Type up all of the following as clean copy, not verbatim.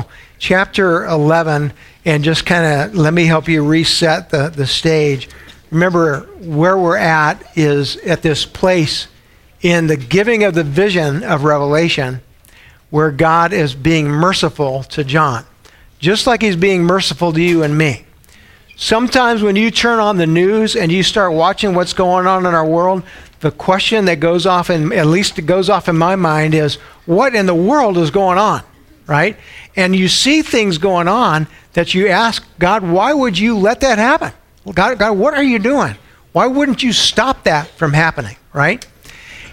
Gospel, chapter 11, and just kind of let me help you reset the stage. Remember, where we're at is at this place in the giving of the vision of Revelation where God is being merciful to John, just like he's being merciful to you and me. Sometimes when you turn on the news and you start watching what's going on in our world, the question that goes off, and at least it goes off in my mind, is what in the world is going on, right? And you see things going on that you ask, God, why would you let that happen? God, what are you doing? Why wouldn't you stop that from happening, right?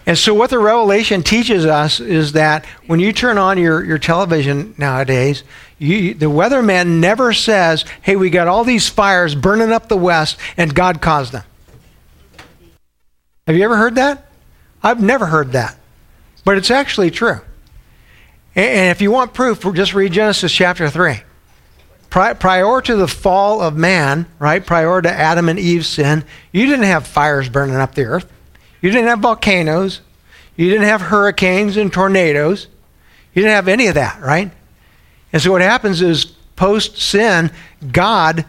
And so what the Revelation teaches us is that when you turn on your television nowadays, the weatherman never says, hey, we got all these fires burning up the West and God caused them. Have you ever heard that? I've never heard that. But it's actually true. And if you want proof, just read Genesis chapter 3. Prior to the fall of man, right, prior to Adam and Eve's sin, you didn't have fires burning up the earth. You didn't have volcanoes. You didn't have hurricanes and tornadoes. You didn't have any of that, right? And so what happens is post-sin, God,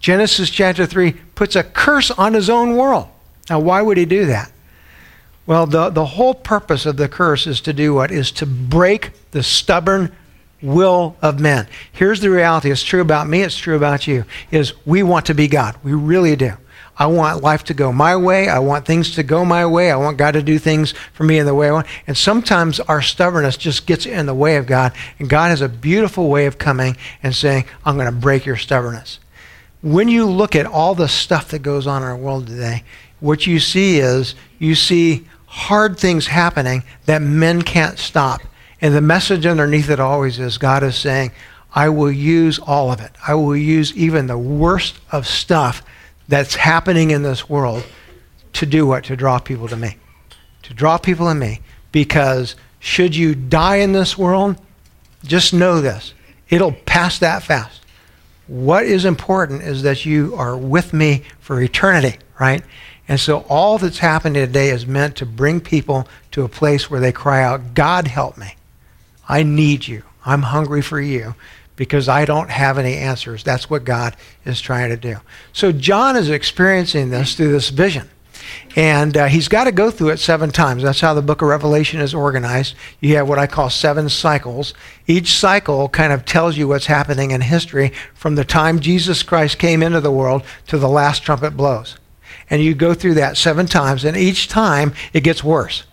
Genesis chapter 3, puts a curse on his own world. Now, why would he do that? Well, the whole purpose of the curse is to do what? Is to break the stubborn will of men. Here's the reality. It's true about me. It's true about you. Is we want to be God. We really do. I want life to go my way. I want things to go my way. I want God to do things for me in the way I want. And sometimes our stubbornness just gets in the way of God. And God has a beautiful way of coming and saying, I'm going to break your stubbornness. When you look at all the stuff that goes on in our world today, what you see is you see hard things happening that men can't stop. And the message underneath it always is God is saying, I will use all of it. I will use even the worst of stuff that's happening in this world to do what? To draw people to me. To draw people to me. Because should you die in this world, just know this. It'll pass that fast. What is important is that you are with me for eternity, right? And so all that's happening today is meant to bring people to a place where they cry out, God help me. I need you. I'm hungry for you because I don't have any answers. That's what God is trying to do. So John is experiencing this through this vision. And he's got to go through it 7 times. That's how the book of Revelation is organized. You have what I call 7 cycles. Each cycle kind of tells you what's happening in history from the time Jesus Christ came into the world to the last trumpet blows. And you go through that 7 times, and each time it gets worse.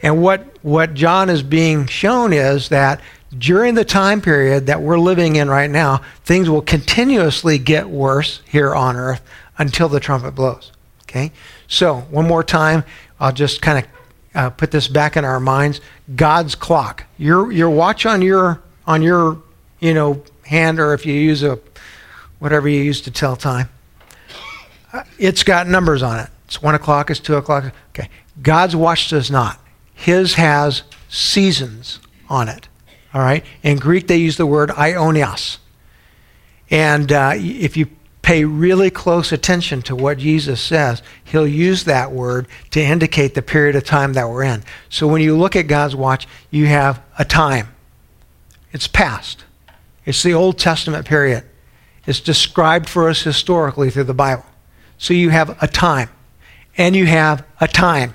And what John is being shown is that during the time period that we're living in right now, things will continuously get worse here on earth until the trumpet blows. Okay? So one more time, I'll just kind of put this back in our minds. God's clock. Your watch on your hand, or if you use whatever you use to tell time. It's got numbers on it. It's 1 o'clock, it's 2 o'clock. Okay. God's watch does not. His has seasons on it. All right. In Greek, they use the word aionios. And if you pay really close attention to what Jesus says, he'll use that word to indicate the period of time that we're in. So when you look at God's watch, you have a time. It's past. It's the Old Testament period. It's described for us historically through the Bible. So you have a time, and you have a time.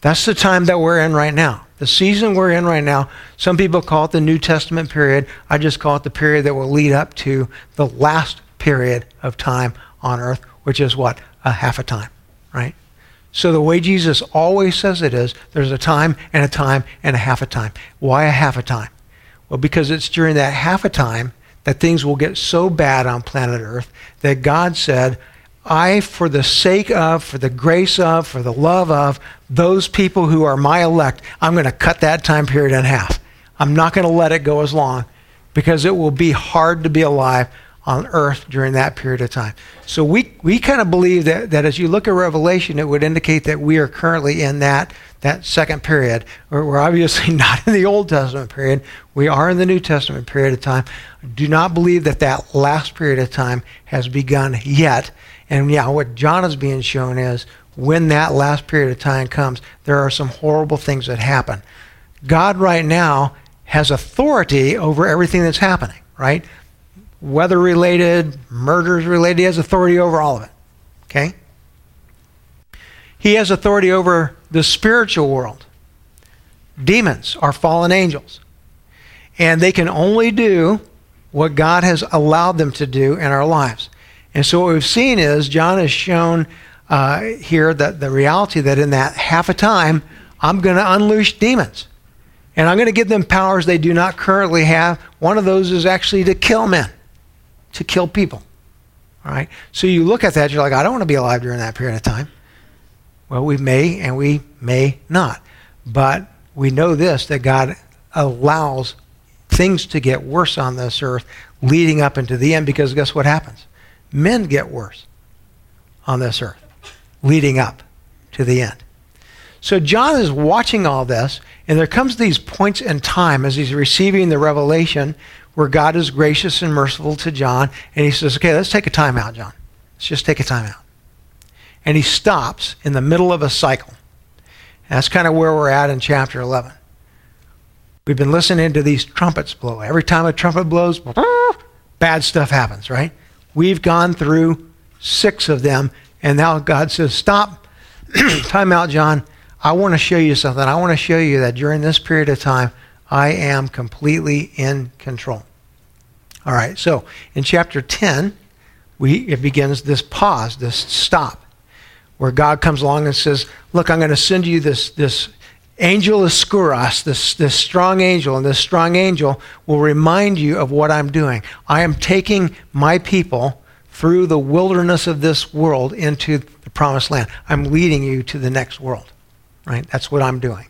That's the time that we're in right now. The season we're in right now, some people call it the New Testament period. I just call it the period that will lead up to the last period of time on earth, which is what? A half a time, right? So the way Jesus always says it is, there's a time and a time and a half a time. Why a half a time? Well, because it's during that half a time that things will get so bad on planet earth that God said, I, for the sake of, for the grace of, for the love of those people who are my elect, I'm going to cut that time period in half. I'm not going to let it go as long because it will be hard to be alive on earth during that period of time. So we kind of believe that as you look at Revelation, it would indicate that we are currently in that second period. We're obviously not in the Old Testament period. We are in the New Testament period of time. I do not believe that last period of time has begun yet. And yeah, what John is being shown is when that last period of time comes, there are some horrible things that happen. God right now has authority over everything that's happening, right? Weather-related, murders-related, he has authority over all of it, okay? He has authority over the spiritual world. Demons are fallen angels, and they can only do what God has allowed them to do in our lives. And so what we've seen is John has shown here that the reality that in that half a time, I'm going to unleash demons. And I'm going to give them powers they do not currently have. One of those is actually to kill men, to kill people. All right? So you look at that, you're like, I don't want to be alive during that period of time. Well, we may and we may not. But we know this, that God allows things to get worse on this earth leading up into the end, because guess what happens? Men get worse on this earth leading up to the end. So John is watching all this, and there comes these points in time as he's receiving the revelation where God is gracious and merciful to John, and he says, okay, let's take a time out, John. Let's just take a time out. And he stops in the middle of a cycle. And that's kind of where we're at in chapter 11. We've been listening to these trumpets blow. Every time a trumpet blows, bad stuff happens, right? We've gone through 6 of them, and now God says, stop, time out, John. I want to show you something. I want to show you that during this period of time, I am completely in control. All right, so in chapter 10, it begins this pause, this stop, where God comes along and says, look, I'm going to send you this angel Escuros, this strong angel, and this strong angel will remind you of what I'm doing. I am taking my people through the wilderness of this world into the promised land. I'm leading you to the next world. Right? That's what I'm doing.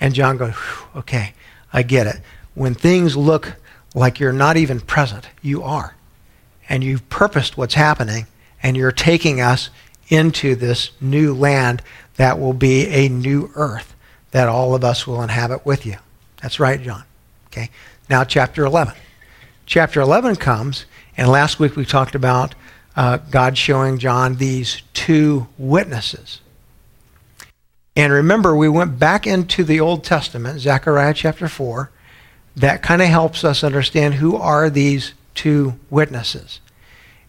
And John goes, okay, I get it. When things look like you're not even present, you are. And you've purposed what's happening, and you're taking us into this new land that will be a new earth that all of us will inhabit with you. That's right, John. Okay. Now chapter 11. Chapter 11 comes, and last week we talked about God showing John these 2 witnesses. And remember, we went back into the Old Testament, Zechariah chapter 4. That kind of helps us understand who are these 2 witnesses.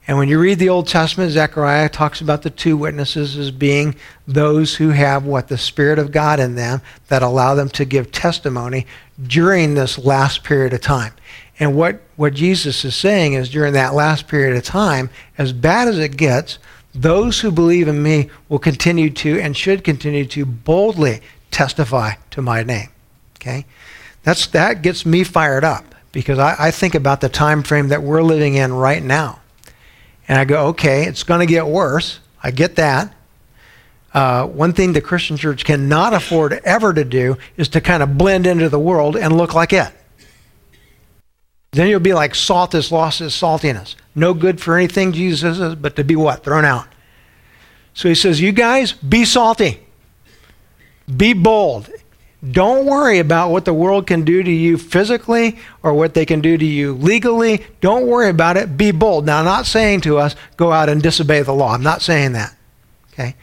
And when you read the Old Testament, Zechariah talks about the 2 witnesses as being those who have what? The Spirit of God in them that allow them to give testimony during this last period of time. And what Jesus is saying is during that last period of time, as bad as it gets, those who believe in me will continue to and should continue to boldly testify to my name. Okay? That gets me fired up, because I think about the time frame that we're living in right now. And I go, okay, it's going to get worse. I get that. One thing the Christian church cannot afford ever to do is to kind of blend into the world and look like it. Then you'll be like salt has lost its saltiness. No good for anything, Jesus says, but to be what? Thrown out. So he says, you guys, be salty. Be bold. Don't worry about what the world can do to you physically or what they can do to you legally. Don't worry about it. Be bold. Now, I'm not saying to us, go out and disobey the law. I'm not saying that. Okay?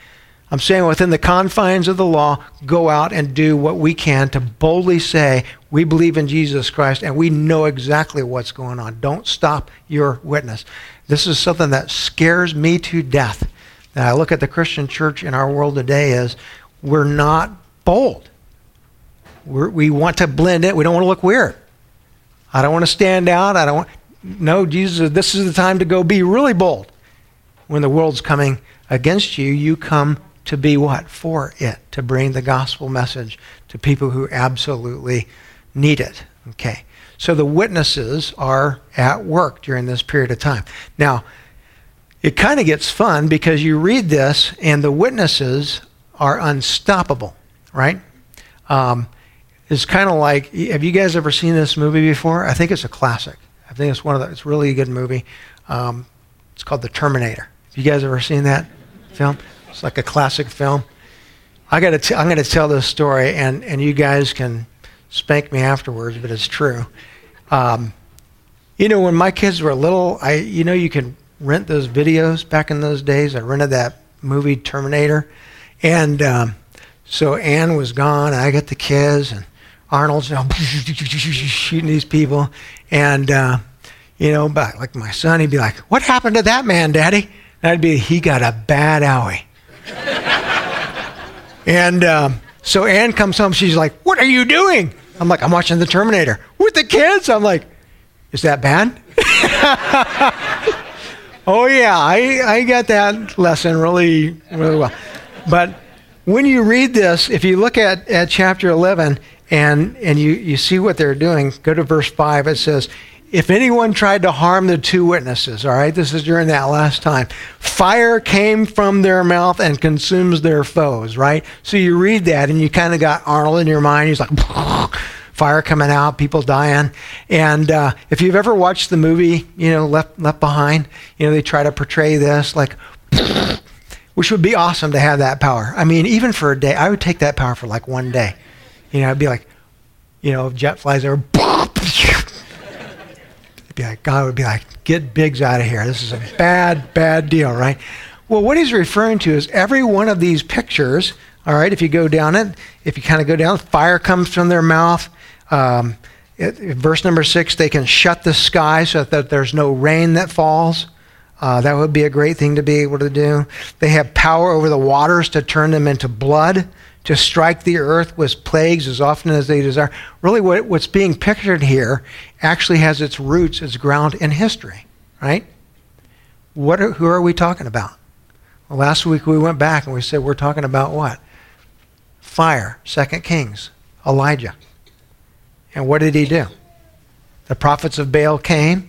I'm saying within the confines of the law, go out and do what we can to boldly say, we believe in Jesus Christ and we know exactly what's going on. Don't stop your witness. This is something that scares me to death. And I look at the Christian church in our world today is we're not bold. We want to blend in. We don't want to look weird. I don't want to stand out. No, Jesus, this is the time to go be really bold. When the world's coming against you, you come to be what? For it, to bring the gospel message to people who absolutely need it. Okay, so the witnesses are at work during this period of time. Now, it kind of gets fun because you read this and the witnesses are unstoppable, right? It's kind of like, have you guys ever seen this movie before? I think it's a classic. I think it's it's really a good movie. It's called The Terminator. Have you guys ever seen that film? It's like a classic film. I'm going to tell this story, and you guys can spank me afterwards, but it's true. When my kids were little, you could rent those videos back in those days. I rented that movie Terminator, and so Ann was gone, and I got the kids, and Arnold's, you know, shooting these people. And, you know, but like my son, he'd be like, "What happened to that man, Daddy?" And I'd be, "He got a bad owie." And so Ann comes home. She's like, "What are you doing?" I'm like, "I'm watching The Terminator with the kids." I'm like, "Is that bad?" Oh, yeah, I got that lesson really, really well. But when you read this, if you look at chapter 11 and you see what they're doing, go to verse 5. It says, "If anyone tried to harm the two witnesses," all right, this is during that last time, "fire came from their mouth and consumes their foes," right? So you read that and you kind of got Arnold in your mind. He's like, fire coming out, people dying. And if you've ever watched the movie, you know, Left Behind, you know, they try to portray this like, which would be awesome to have that power. I mean, even for a day, I would take that power for like one day. You know, I'd be like, you know, if jet flies over, it'd be like, God would be like, "Get Biggs out of here. This is a bad, bad deal," right? Well, what he's referring to is every one of these pictures, all right, if you go down it, if you kind of go down, fire comes from their mouth. Verse number 6, they can shut the sky so that there's no rain that falls. That would be a great thing to be able to do. They have power over the waters to turn them into blood, to strike the earth with plagues as often as they desire. Really what's being pictured here actually has its roots, its ground in history, right? Who are we talking about? Well, last week we went back and we said we're talking about what? Fire, 2 Kings, Elijah. And what did he do? The prophets of Baal came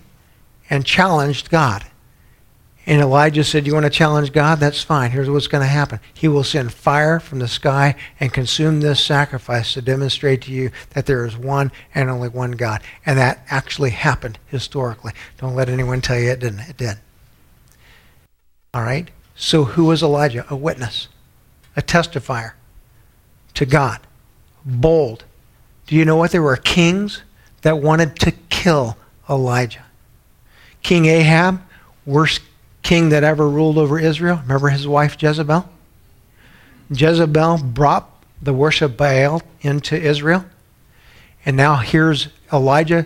and challenged God. And Elijah said, "You want to challenge God? That's fine. Here's what's going to happen. He will send fire from the sky and consume this sacrifice to demonstrate to you that there is one and only one God." And that actually happened historically. Don't let anyone tell you it didn't. It did. All right? So who was Elijah? A witness, a testifier to God, bold. Do you know what? There were kings that wanted to kill Elijah. King Ahab, worst king that ever ruled over Israel. Remember his wife Jezebel? Jezebel brought the worship of Baal into Israel. And now here's Elijah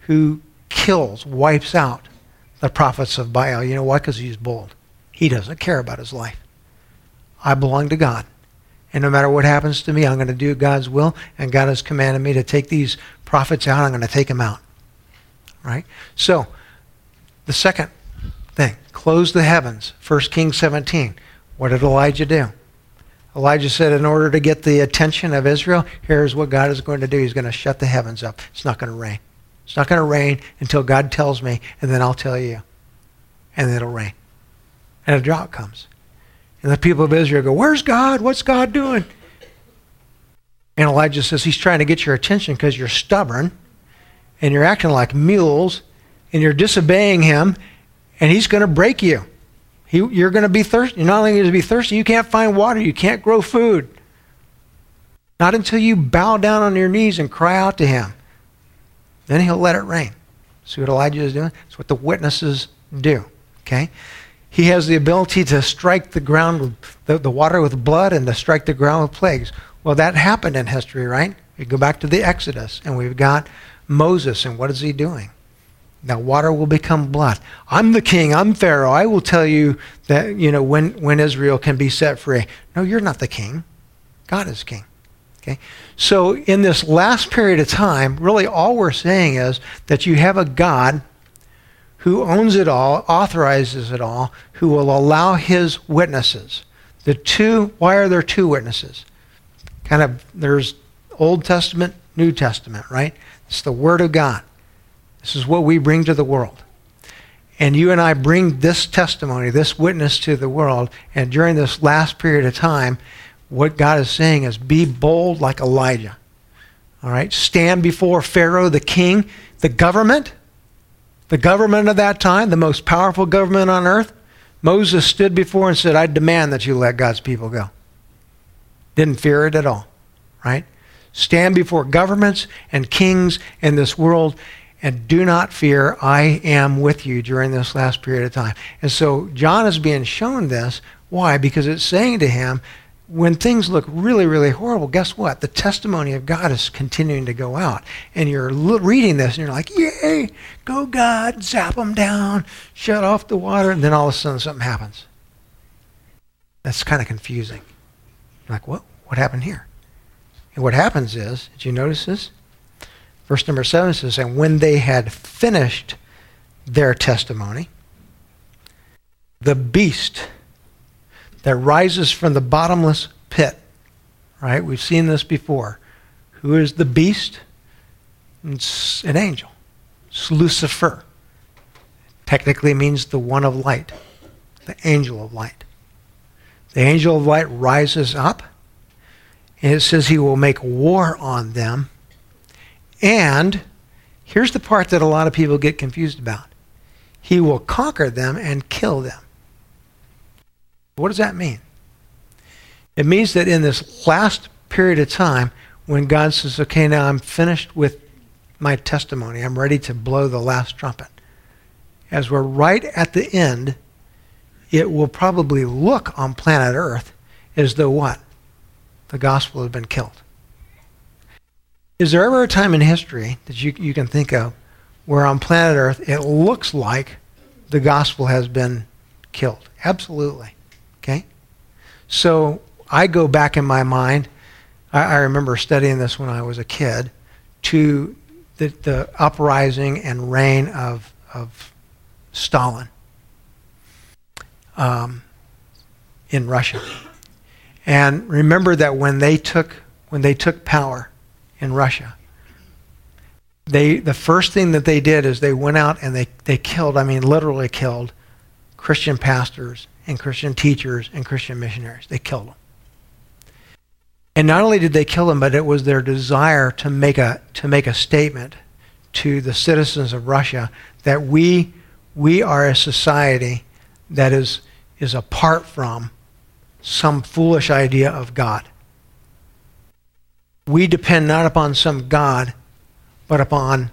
who kills, wipes out the prophets of Baal. You know why? Because he's bold. He doesn't care about his life. I belong to God. And no matter what happens to me, I'm going to do God's will. And God has commanded me to take these prophets out. I'm going to take them out. Right? So, the second thing, close the heavens. 1 Kings 17. What did Elijah do? Elijah said, in order to get the attention of Israel, here's what God is going to do. He's going to shut the heavens up. It's not going to rain. It's not going to rain until God tells me, and then I'll tell you. And then it'll rain. And a drought comes. And the people of Israel go, "Where's God? What's God doing?" And Elijah says, "He's trying to get your attention because you're stubborn, and you're acting like mules, and you're disobeying him. And he's going to break you. You're going to be thirsty. You're not only going to be thirsty, you can't find water. You can't grow food. Not until you bow down on your knees and cry out to him. Then he'll let it rain." See what Elijah is doing? It's what the witnesses do. Okay? He has the ability to strike the ground, with the water with blood, and to strike the ground with plagues. Well, that happened in history, right? We go back to the Exodus, and we've got Moses, and what is he doing? Now, water will become blood. "I'm the king. I'm Pharaoh. I will tell you that, you know, when Israel can be set free." No, you're not the king. God is king. Okay? So in this last period of time, really all we're saying is that you have a God who owns it all, authorizes it all, who will allow his witnesses. Why are there two witnesses? Kind of, there's Old Testament, New Testament, right? It's the Word of God. This is what we bring to the world. And you and I bring this testimony, this witness to the world. And during this last period of time, what God is saying is be bold like Elijah. All right? Stand before Pharaoh, the king, the government of that time, the most powerful government on earth. Moses stood before and said, "I demand that you let God's people go." Didn't fear it at all, right? Stand before governments and kings in this world and do not fear, I am with you during this last period of time. And so John is being shown this. Why? Because it's saying to him, when things look really, really horrible, guess what? The testimony of God is continuing to go out. And you're reading this and you're like, yay, go God, zap them down, shut off the water, and then all of a sudden something happens. That's kind of confusing. You're like, what happened here? And what happens is, did you notice this? Verse number 7 says, and when they had finished their testimony, the beast that rises from the bottomless pit, right? We've seen this before. Who is the beast? It's an angel. It's Lucifer. Technically means the one of light, the angel of light. The angel of light rises up, and it says he will make war on them. And here's the part that a lot of people get confused about. He will conquer them and kill them. What does that mean? It means that in this last period of time, when God says, okay, now I'm finished with my testimony, I'm ready to blow the last trumpet. As we're right at the end, it will probably look on planet Earth as though what? The gospel has been killed. Is there ever a time in history that you can think of where on planet Earth it looks like the gospel has been killed? Absolutely. Okay? So I go back in my mind, I remember studying this when I was a kid, to the uprising and reign of Stalin in Russia. And remember that when they took power in Russia, the first thing that they did is they went out and they killed, I mean literally killed, Christian pastors and Christian teachers and Christian missionaries. They killed them. And not only did they kill them, but it was their desire to make a statement to the citizens of Russia that we are a society that is apart from some foolish idea of God. We depend not upon some God, but upon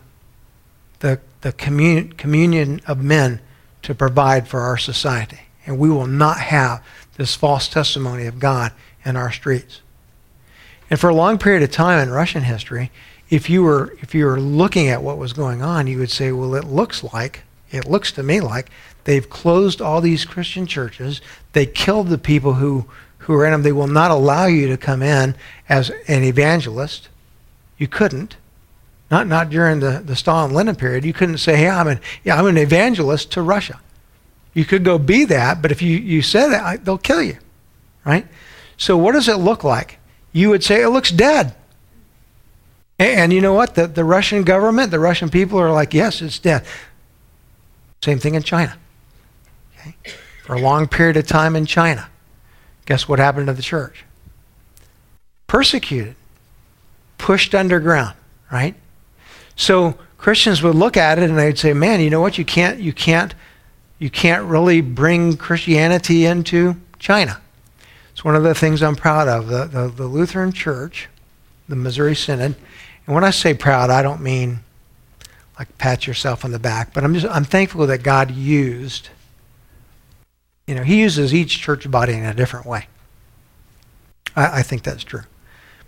the communion of men to provide for our society. And we will not have this false testimony of God in our streets. And for a long period of time in Russian history, if you were looking at what was going on, you would say, well, it looks to me like they've closed all these Christian churches, they killed the people who are in them. They will not allow you to come in as an evangelist. You couldn't. Not during the Stalin-Lenin period. You couldn't say, hey, I'm an evangelist to Russia. You could go be that, but if you said that, they'll kill you, right? So what does it look like? You would say it looks dead. And you know what? The Russian government, the Russian people are like, yes, it's dead. Same thing in China. Okay? For a long period of time in China, guess what happened to the church? Persecuted, pushed underground, right? So Christians would look at it and they'd say, man, you know what? You can't really bring Christianity into China. It's one of the things I'm proud of. The Lutheran Church, the Missouri Synod, and when I say proud, I don't mean like pat yourself on the back, but I'm thankful that God used, you know, he uses each church body in a different way. I think that's true.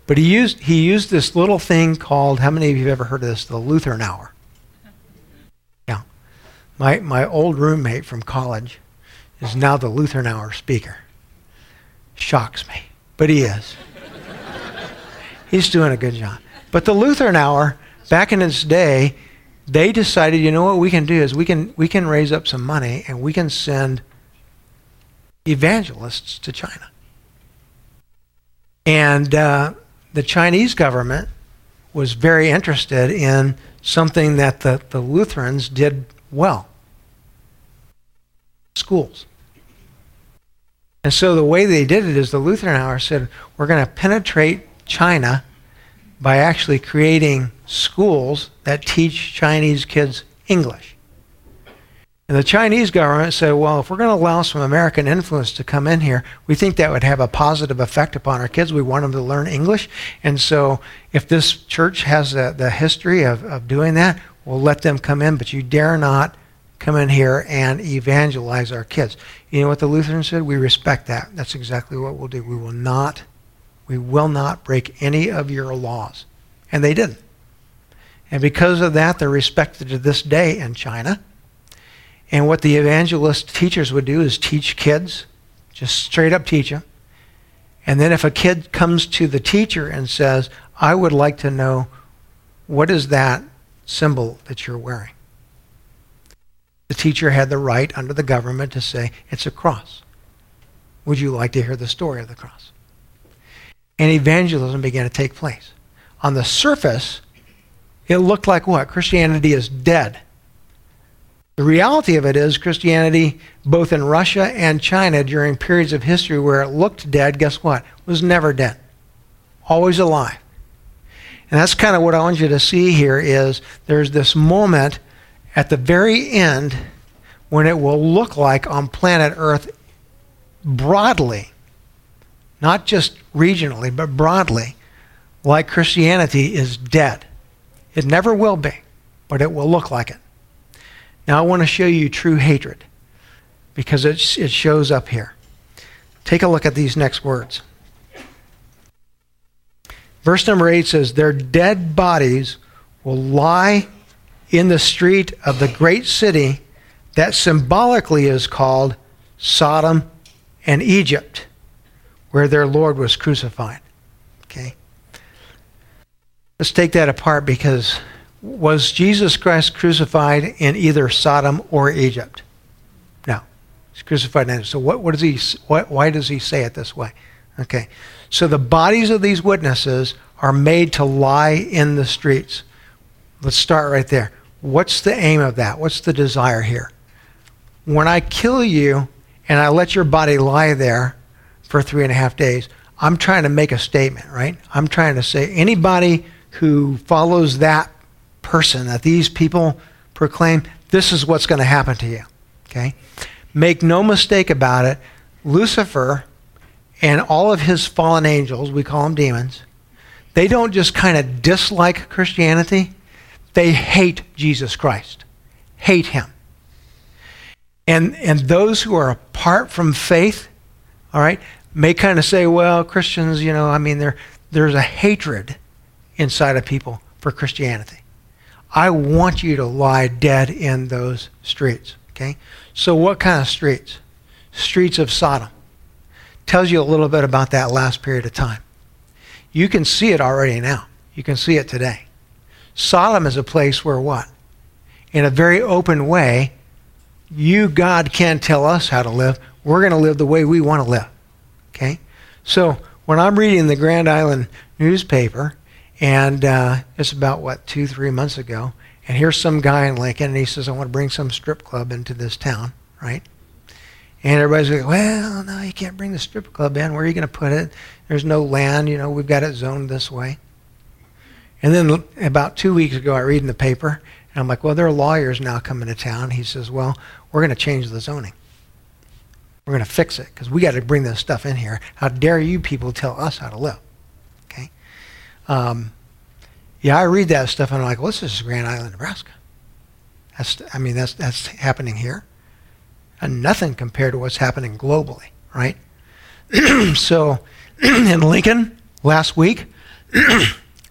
But he used this little thing called, how many of you have ever heard of this, the Lutheran Hour? Yeah. My old roommate from college is now the Lutheran Hour speaker. Shocks me, but he is. He's doing a good job. But the Lutheran Hour, back in its day, they decided, you know what we can do is we can raise up some money and we can send evangelists to China. And the Chinese government was very interested in something that the Lutherans did well. Schools. And so the way they did it is the Lutheran Hour said, we're going to penetrate China by actually creating schools that teach Chinese kids English. And the Chinese government said, well, if we're going to allow some American influence to come in here, we think that would have a positive effect upon our kids. We want them to learn English. And so if this church has the history of doing that, we'll let them come in, but you dare not come in here and evangelize our kids. You know what the Lutherans said? We respect that. That's exactly what we'll do. We will not break any of your laws. And they didn't. And because of that, they're respected to this day in China. And what the evangelist teachers would do is teach kids, just straight up teach them. And then if a kid comes to the teacher and says, I would like to know, what is that symbol that you're wearing? The teacher had the right under the government to say, it's a cross. Would you like to hear the story of the cross? And evangelism began to take place. On the surface, it looked like what? Christianity is dead. The reality of it is Christianity, both in Russia and China, during periods of history where it looked dead, guess what? It was never dead. Always alive. And that's kind of what I want you to see here is there's this moment at the very end when it will look like on planet Earth broadly, not just regionally, but broadly, like Christianity is dead. It never will be, but it will look like it. Now I want to show you true hatred because it shows up here. Take a look at these next words. Verse number 8 says, their dead bodies will lie in the street of the great city that symbolically is called Sodom and Egypt, where their Lord was crucified. Okay? Let's take that apart because was Jesus Christ crucified in either Sodom or Egypt? No. He's crucified in Egypt. So why does he say it this way? Okay. So the bodies of these witnesses are made to lie in the streets. Let's start right there. What's the aim of that? What's the desire here? When I kill you and I let your body lie there for 3.5 days, I'm trying to make a statement, right? I'm trying to say anybody who follows that person that these people proclaim, this is what's going to happen to you, okay? Make no mistake about it, Lucifer and all of his fallen angels, we call them demons, they don't just kind of dislike Christianity, they hate Jesus Christ, hate him. And those who are apart from faith, all right, may kind of say, well, Christians, you know, I mean, there's a hatred inside of people for Christianity. I want you to lie dead in those streets, okay? So what kind of streets? Streets of Sodom. Tells you a little bit about that last period of time. You can see it already now. You can see it today. Sodom is a place where what? In a very open way, you, God, can't tell us how to live. We're going to live the way we want to live. Okay? So when I'm reading the Grand Island newspaper, and it's about, 2-3 months ago, and here's some guy in Lincoln, and he says, I want to bring some strip club into this town, right? And everybody's like, well, no, you can't bring the strip club in. Where are you going to put it? There's no land. You know, we've got it zoned this way. And then about 2 weeks ago, I read in the paper, and I'm like, well, there are lawyers now coming to town. He says, well, we're going to change the zoning. We're going to fix it because we got to bring this stuff in here. How dare you people tell us how to live? Okay? I read that stuff and I'm like, well, this is Grand Island, Nebraska. That's happening here, and nothing compared to what's happening globally, right? So in Lincoln last week,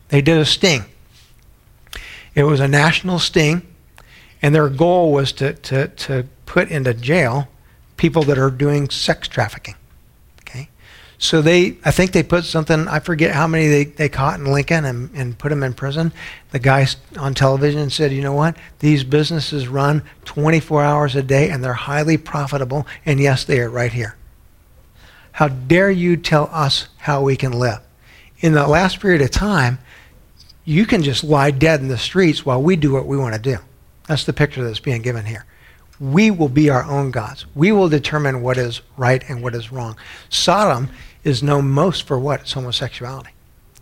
they did a sting. It was a national sting, and their goal was to put into jail people that are doing sex trafficking, okay? So I think they put something, I forget how many they caught in Lincoln and put them in prison. The guy on television said, you know what? These businesses run 24 hours a day and they're highly profitable, and yes, they are right here. How dare you tell us how we can live? In the last period of time, you can just lie dead in the streets while we do what we want to do. That's the picture that's being given here. We will be our own gods. We will determine what is right and what is wrong. Sodom is known most for what? It's homosexuality.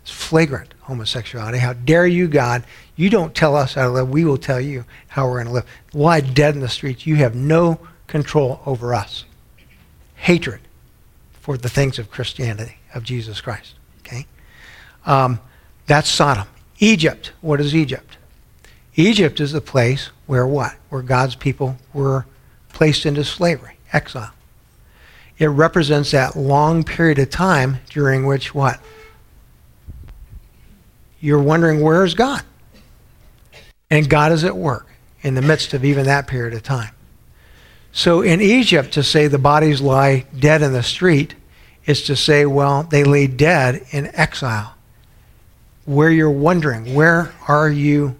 It's flagrant homosexuality. How dare you, God? You don't tell us how to live. We will tell you how we're going to live. Lie dead in the streets. You have no control over us. Hatred for the things of Christianity, of Jesus Christ. Okay? That's Sodom. Egypt. What is Egypt? Egypt is the place where what? Where God's people were placed into slavery, exile. It represents that long period of time during which what? You're wondering, where is God? And God is at work in the midst of even that period of time. So in Egypt, to say the bodies lie dead in the street is to say, well, they lay dead in exile, where you're wondering, where are you,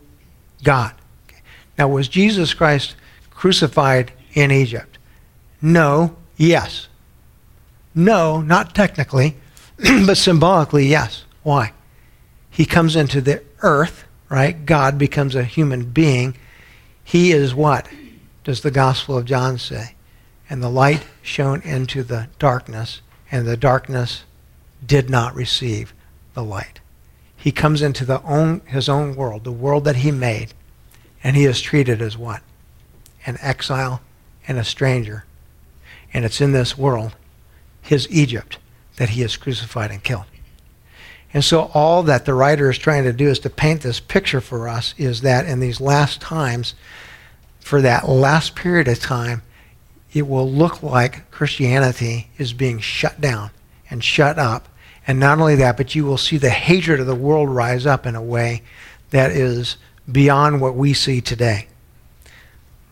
God? Okay. Now, was Jesus Christ crucified in Egypt? No, yes. No, not technically, but symbolically, yes. Why? He comes into the earth, right? God becomes a human being. He is what, does the Gospel of John say? And the light shone into the darkness, and the darkness did not receive the light. He comes into his own world, the world that he made, and he is treated as what? An exile and a stranger. And it's in this world, his Egypt, that he is crucified and killed. And so all that the writer is trying to do is to paint this picture for us, is that in these last times, for that last period of time, it will look like Christianity is being shut down and shut up. And not only that, but you will see the hatred of the world rise up in a way that is beyond what we see today.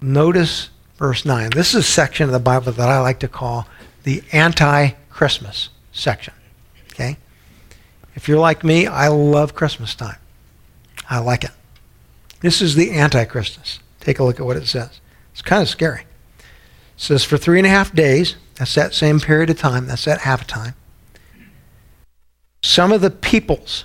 Notice verse 9. This is a section of the Bible that I like to call the anti-Christmas section. Okay? If you're like me, I love Christmas time. I like it. This is the anti-Christmas. Take a look at what it says. It's kind of scary. It says, for 3.5 days, that's that same period of time, that's that half time, some of the peoples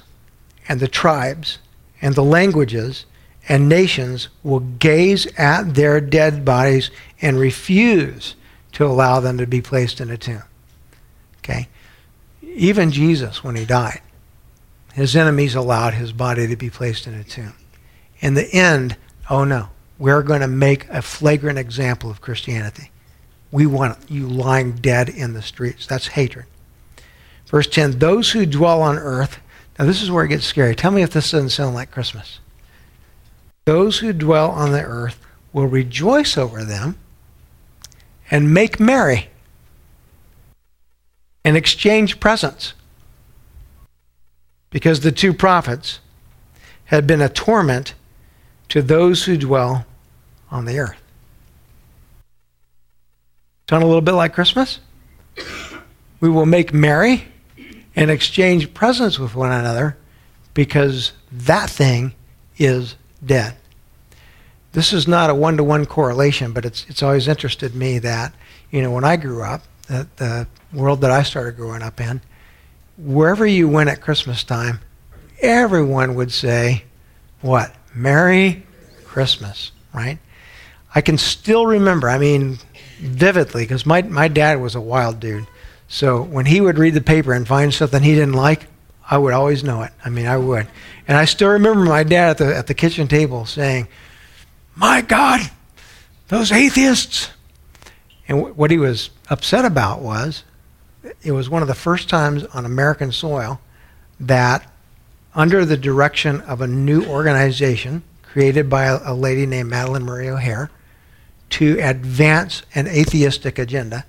and the tribes and the languages and nations will gaze at their dead bodies and refuse to allow them to be placed in a tomb. Okay? Even Jesus, when he died, his enemies allowed his body to be placed in a tomb. In the end, oh no, we're going to make a flagrant example of Christianity. We want you lying dead in the streets. That's hatred. Verse 10, those who dwell on earth. Now this is where it gets scary. Tell me if this doesn't sound like Christmas. Those who dwell on the earth will rejoice over them and make merry and exchange presents, because the two prophets had been a torment to those who dwell on the earth. Sound a little bit like Christmas? We will make merry and exchange presents with one another, because that thing is dead. This is not a one-to-one correlation, but it's always interested me that, you know, when I grew up, the world that I started growing up in, wherever you went at Christmas time, everyone would say, what? Merry Christmas, right? I can still remember, I mean, vividly, because my dad was a wild dude. So when he would read the paper and find something he didn't like, I would always know it. I mean, I would. And I still remember my dad at the kitchen table saying, my God, those atheists. And what he was upset about was, it was one of the first times on American soil that under the direction of a new organization created by a lady named Madalyn Murray O'Hair to advance an atheistic agenda,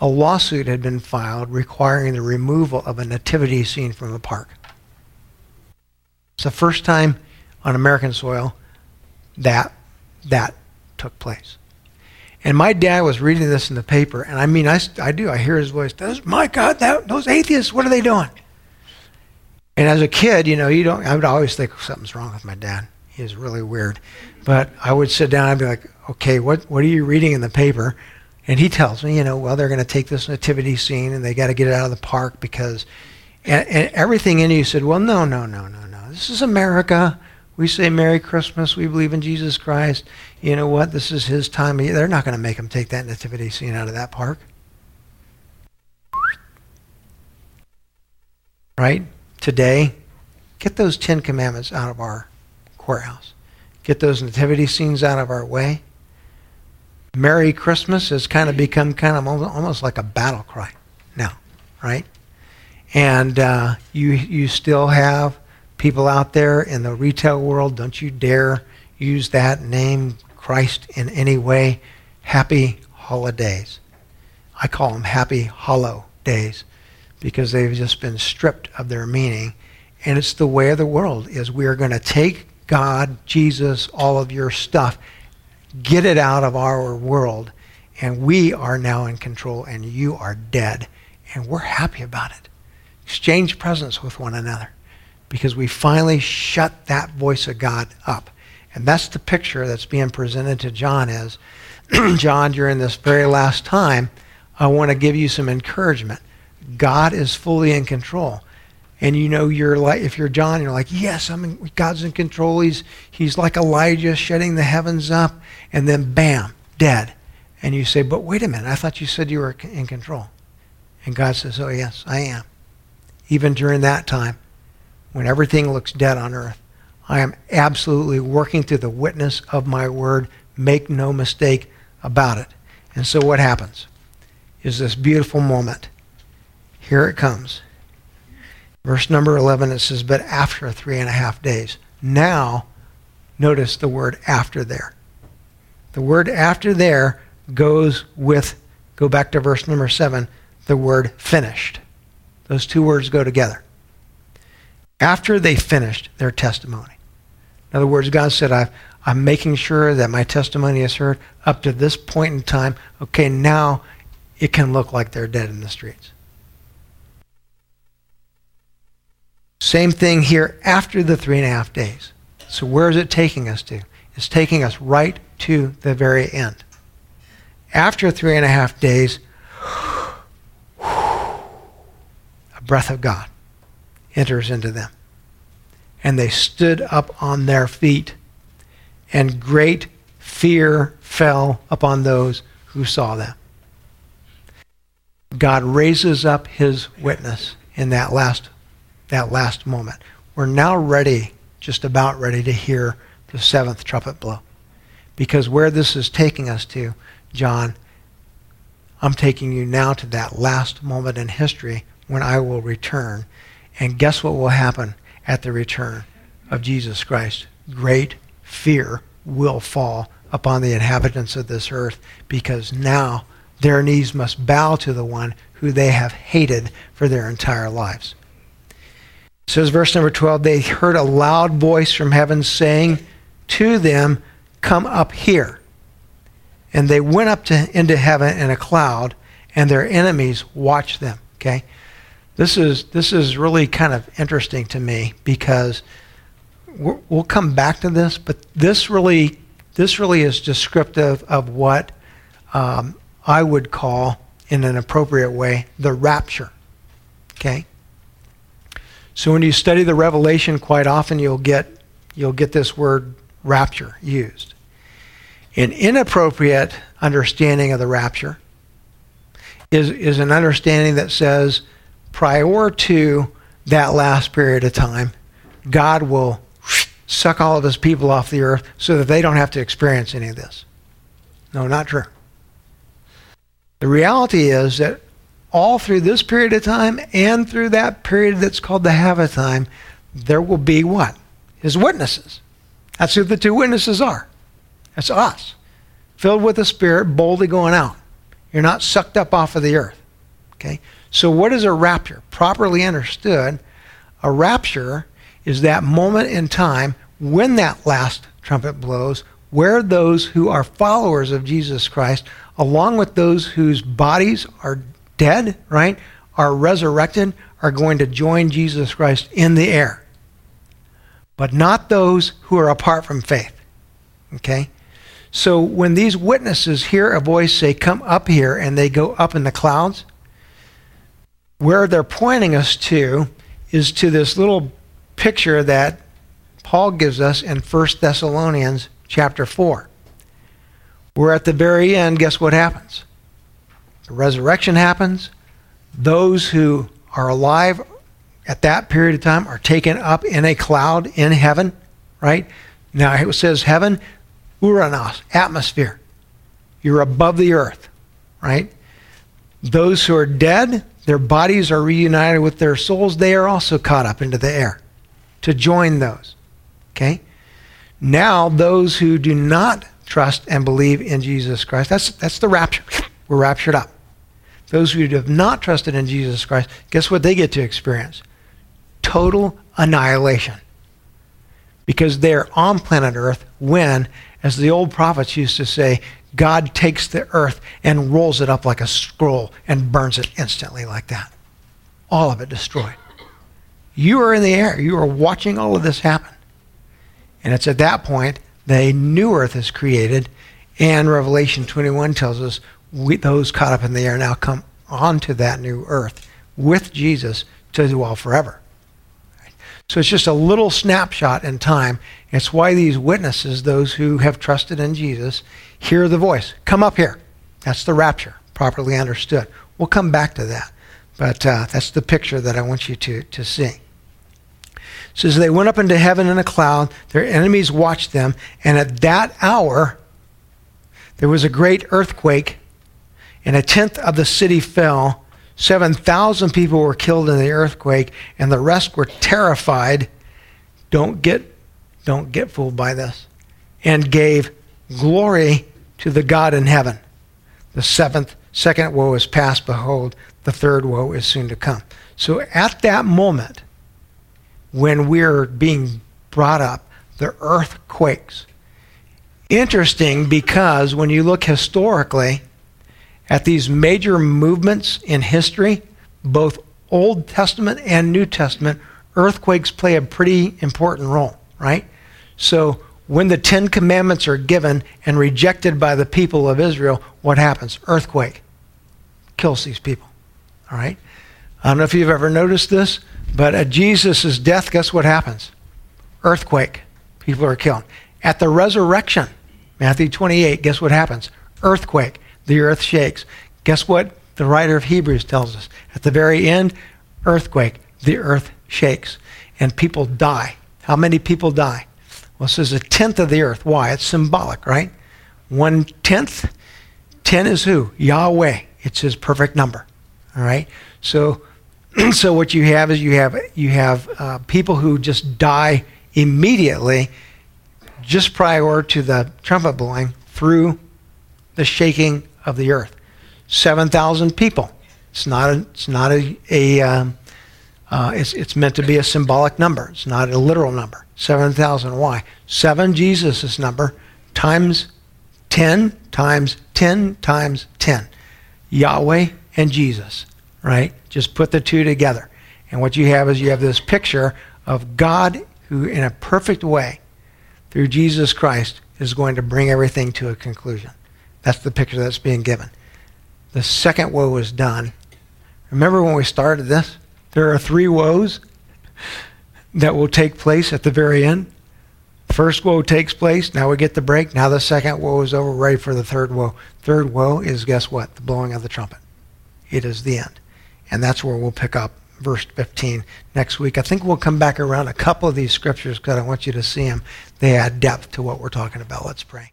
a lawsuit had been filed requiring the removal of a nativity scene from the park. It's the first time on American soil that that took place. And my dad was reading this in the paper, and I mean, I hear his voice, my God, those atheists, what are they doing? And as a kid, you know, I would always think something's wrong with my dad. He was really weird. But I would sit down and be like, okay, what are you reading in the paper? And he tells me, you know, well, they're going to take this nativity scene and they got to get it out of the park because, and everything in you said, well, no. This is America. We say Merry Christmas. We believe in Jesus Christ. You know what? This is his time. They're not going to make him take that nativity scene out of that park. Right? Today, get those 10 commandments out of our courthouse. Get those nativity scenes out of our way. Merry Christmas has kind of become kind of almost like a battle cry now, right? And you still have people out there in the retail world, don't you dare, use that name, Christ, in any way, happy holidays. I call them happy hollow days because they've just been stripped of their meaning. And it's the way of the world is we are going to take God, Jesus, all of your stuff, get it out of our world, and we are now in control, and you are dead. And we're happy about it. Exchange presents with one another because we finally shut that voice of God up. And that's the picture that's being presented to John is, John, during this very last time, I want to give you some encouragement. God is fully in control. And you know, you're like, if you're John, you're like, yes, God's in control. He's like Elijah, shutting the heavens up, and then bam, dead. And you say, but wait a minute, I thought you said you were in control. And God says, oh yes, I am. Even during that time, when everything looks dead on earth, I am absolutely working through the witness of my word. Make no mistake about it. And so what happens is this beautiful moment. Here it comes. Verse number 11, it says, but after 3.5 days. Now, notice the word after there. The word after there goes with, go back to verse number 7, the word finished. Those two words go together. After they finished their testimony. In other words, God said, I'm making sure that my testimony is heard up to this point in time. Okay, now it can look like they're dead in the streets. Same thing here after the 3.5 days. So where is it taking us to? It's taking us right to the very end. After 3.5 days, a breath of God enters into them. And they stood up on their feet, and great fear fell upon those who saw them. God raises up his witness in that last moment. We're now ready, just about ready to hear the 7th trumpet blow. Because where this is taking us to, John, I'm taking you now to that last moment in history when I will return. And guess what will happen at the return of Jesus Christ? Great fear will fall upon the inhabitants of this earth, because now their knees must bow to the one who they have hated for their entire lives. It says, verse number 12, they heard a loud voice from heaven saying to them, come up here. And they went up into heaven in a cloud, and their enemies watched them. Okay? This is really kind of interesting to me, because we'll come back to this, but this really is descriptive of what I would call, in an appropriate way, the rapture. Okay? So when you study the Revelation, quite often you'll get this word rapture used. An inappropriate understanding of the rapture is an understanding that says prior to that last period of time, God will suck all of his people off the earth so that they don't have to experience any of this. No, not true. The reality is that all through this period of time and through that period that's called the Havotime, there will be what? His witnesses. That's who the two witnesses are. That's us. Filled with the Spirit, boldly going out. You're not sucked up off of the earth. Okay? So what is a rapture? Properly understood, a rapture is that moment in time when that last trumpet blows, where those who are followers of Jesus Christ, along with those whose bodies are dead, right, are resurrected, are going to join Jesus Christ in the air. But not those who are apart from faith. Okay? So when these witnesses hear a voice say, come up here, and they go up in the clouds, where they're pointing us to is to this little picture that Paul gives us in First Thessalonians chapter 4. Where at the very end, guess what happens? The resurrection happens. Those who are alive at that period of time are taken up in a cloud in heaven, right? Now it says heaven, uranos, atmosphere. You're above the earth, right? Those who are dead, their bodies are reunited with their souls. They are also caught up into the air to join those, okay? Now those who do not trust and believe in Jesus Christ, that's the rapture. We're raptured up. Those who have not trusted in Jesus Christ, guess what they get to experience? Total annihilation. Because they're on planet Earth when, as the old prophets used to say, God takes the earth and rolls it up like a scroll and burns it instantly like that. All of it destroyed. You are in the air. You are watching all of this happen. And it's at that point that a new earth is created. And Revelation 21 tells us those caught up in the air now come onto that new earth with Jesus to dwell forever. Right? So it's just a little snapshot in time. It's why these witnesses, those who have trusted in Jesus, hear the voice. Come up here. That's the rapture, properly understood. We'll come back to that. But that's the picture that I want you to see. It says, they went up into heaven in a cloud. Their enemies watched them. And at that hour, there was a great earthquake. And a tenth of the city fell. 7,000 people were killed in the earthquake. And the rest were terrified. Don't get fooled by this. And gave glory to the God in heaven. The second woe is past. Behold, the third woe is soon to come. So at that moment, when we're being brought up, the earth quakes. Interesting, because when you look historically at these major movements in history, both Old Testament and New Testament, earthquakes play a pretty important role, right? So when the Ten Commandments are given and rejected by the people of Israel, what happens? Earthquake kills these people, all right? I don't know if you've ever noticed this, but at Jesus' death, guess what happens? Earthquake. People are killed. At the resurrection, Matthew 28, guess what happens? Earthquake. The earth shakes. Guess what the writer of Hebrews tells us? At the very end, earthquake. The earth shakes. And people die. How many people die? Well, it says a tenth of the earth. Why? It's symbolic, right? 1/10. 10 is who? Yahweh. It's his perfect number. All right? So what you have is you have people who just die immediately, just prior to the trumpet blowing, through the shaking of the earth. 7,000 people. It's meant to be a symbolic number. It's not a literal number. 7,000. Why? 7, Jesus' number, times 10 times 10 times 10. Yahweh and Jesus. Right? Just put the two together. And what you have is you have this picture of God who, in a perfect way, through Jesus Christ, is going to bring everything to a conclusion. That's the picture that's being given. The second woe is done. Remember when we started this? There are 3 woes that will take place at the very end. First woe takes place. Now we get the break. Now the second woe is over. Ready for the third woe. Third woe is, guess what? The blowing of the trumpet. It is the end. And that's where we'll pick up verse 15 next week. I think we'll come back around a couple of these scriptures because I want you to see them. They add depth to what we're talking about. Let's pray.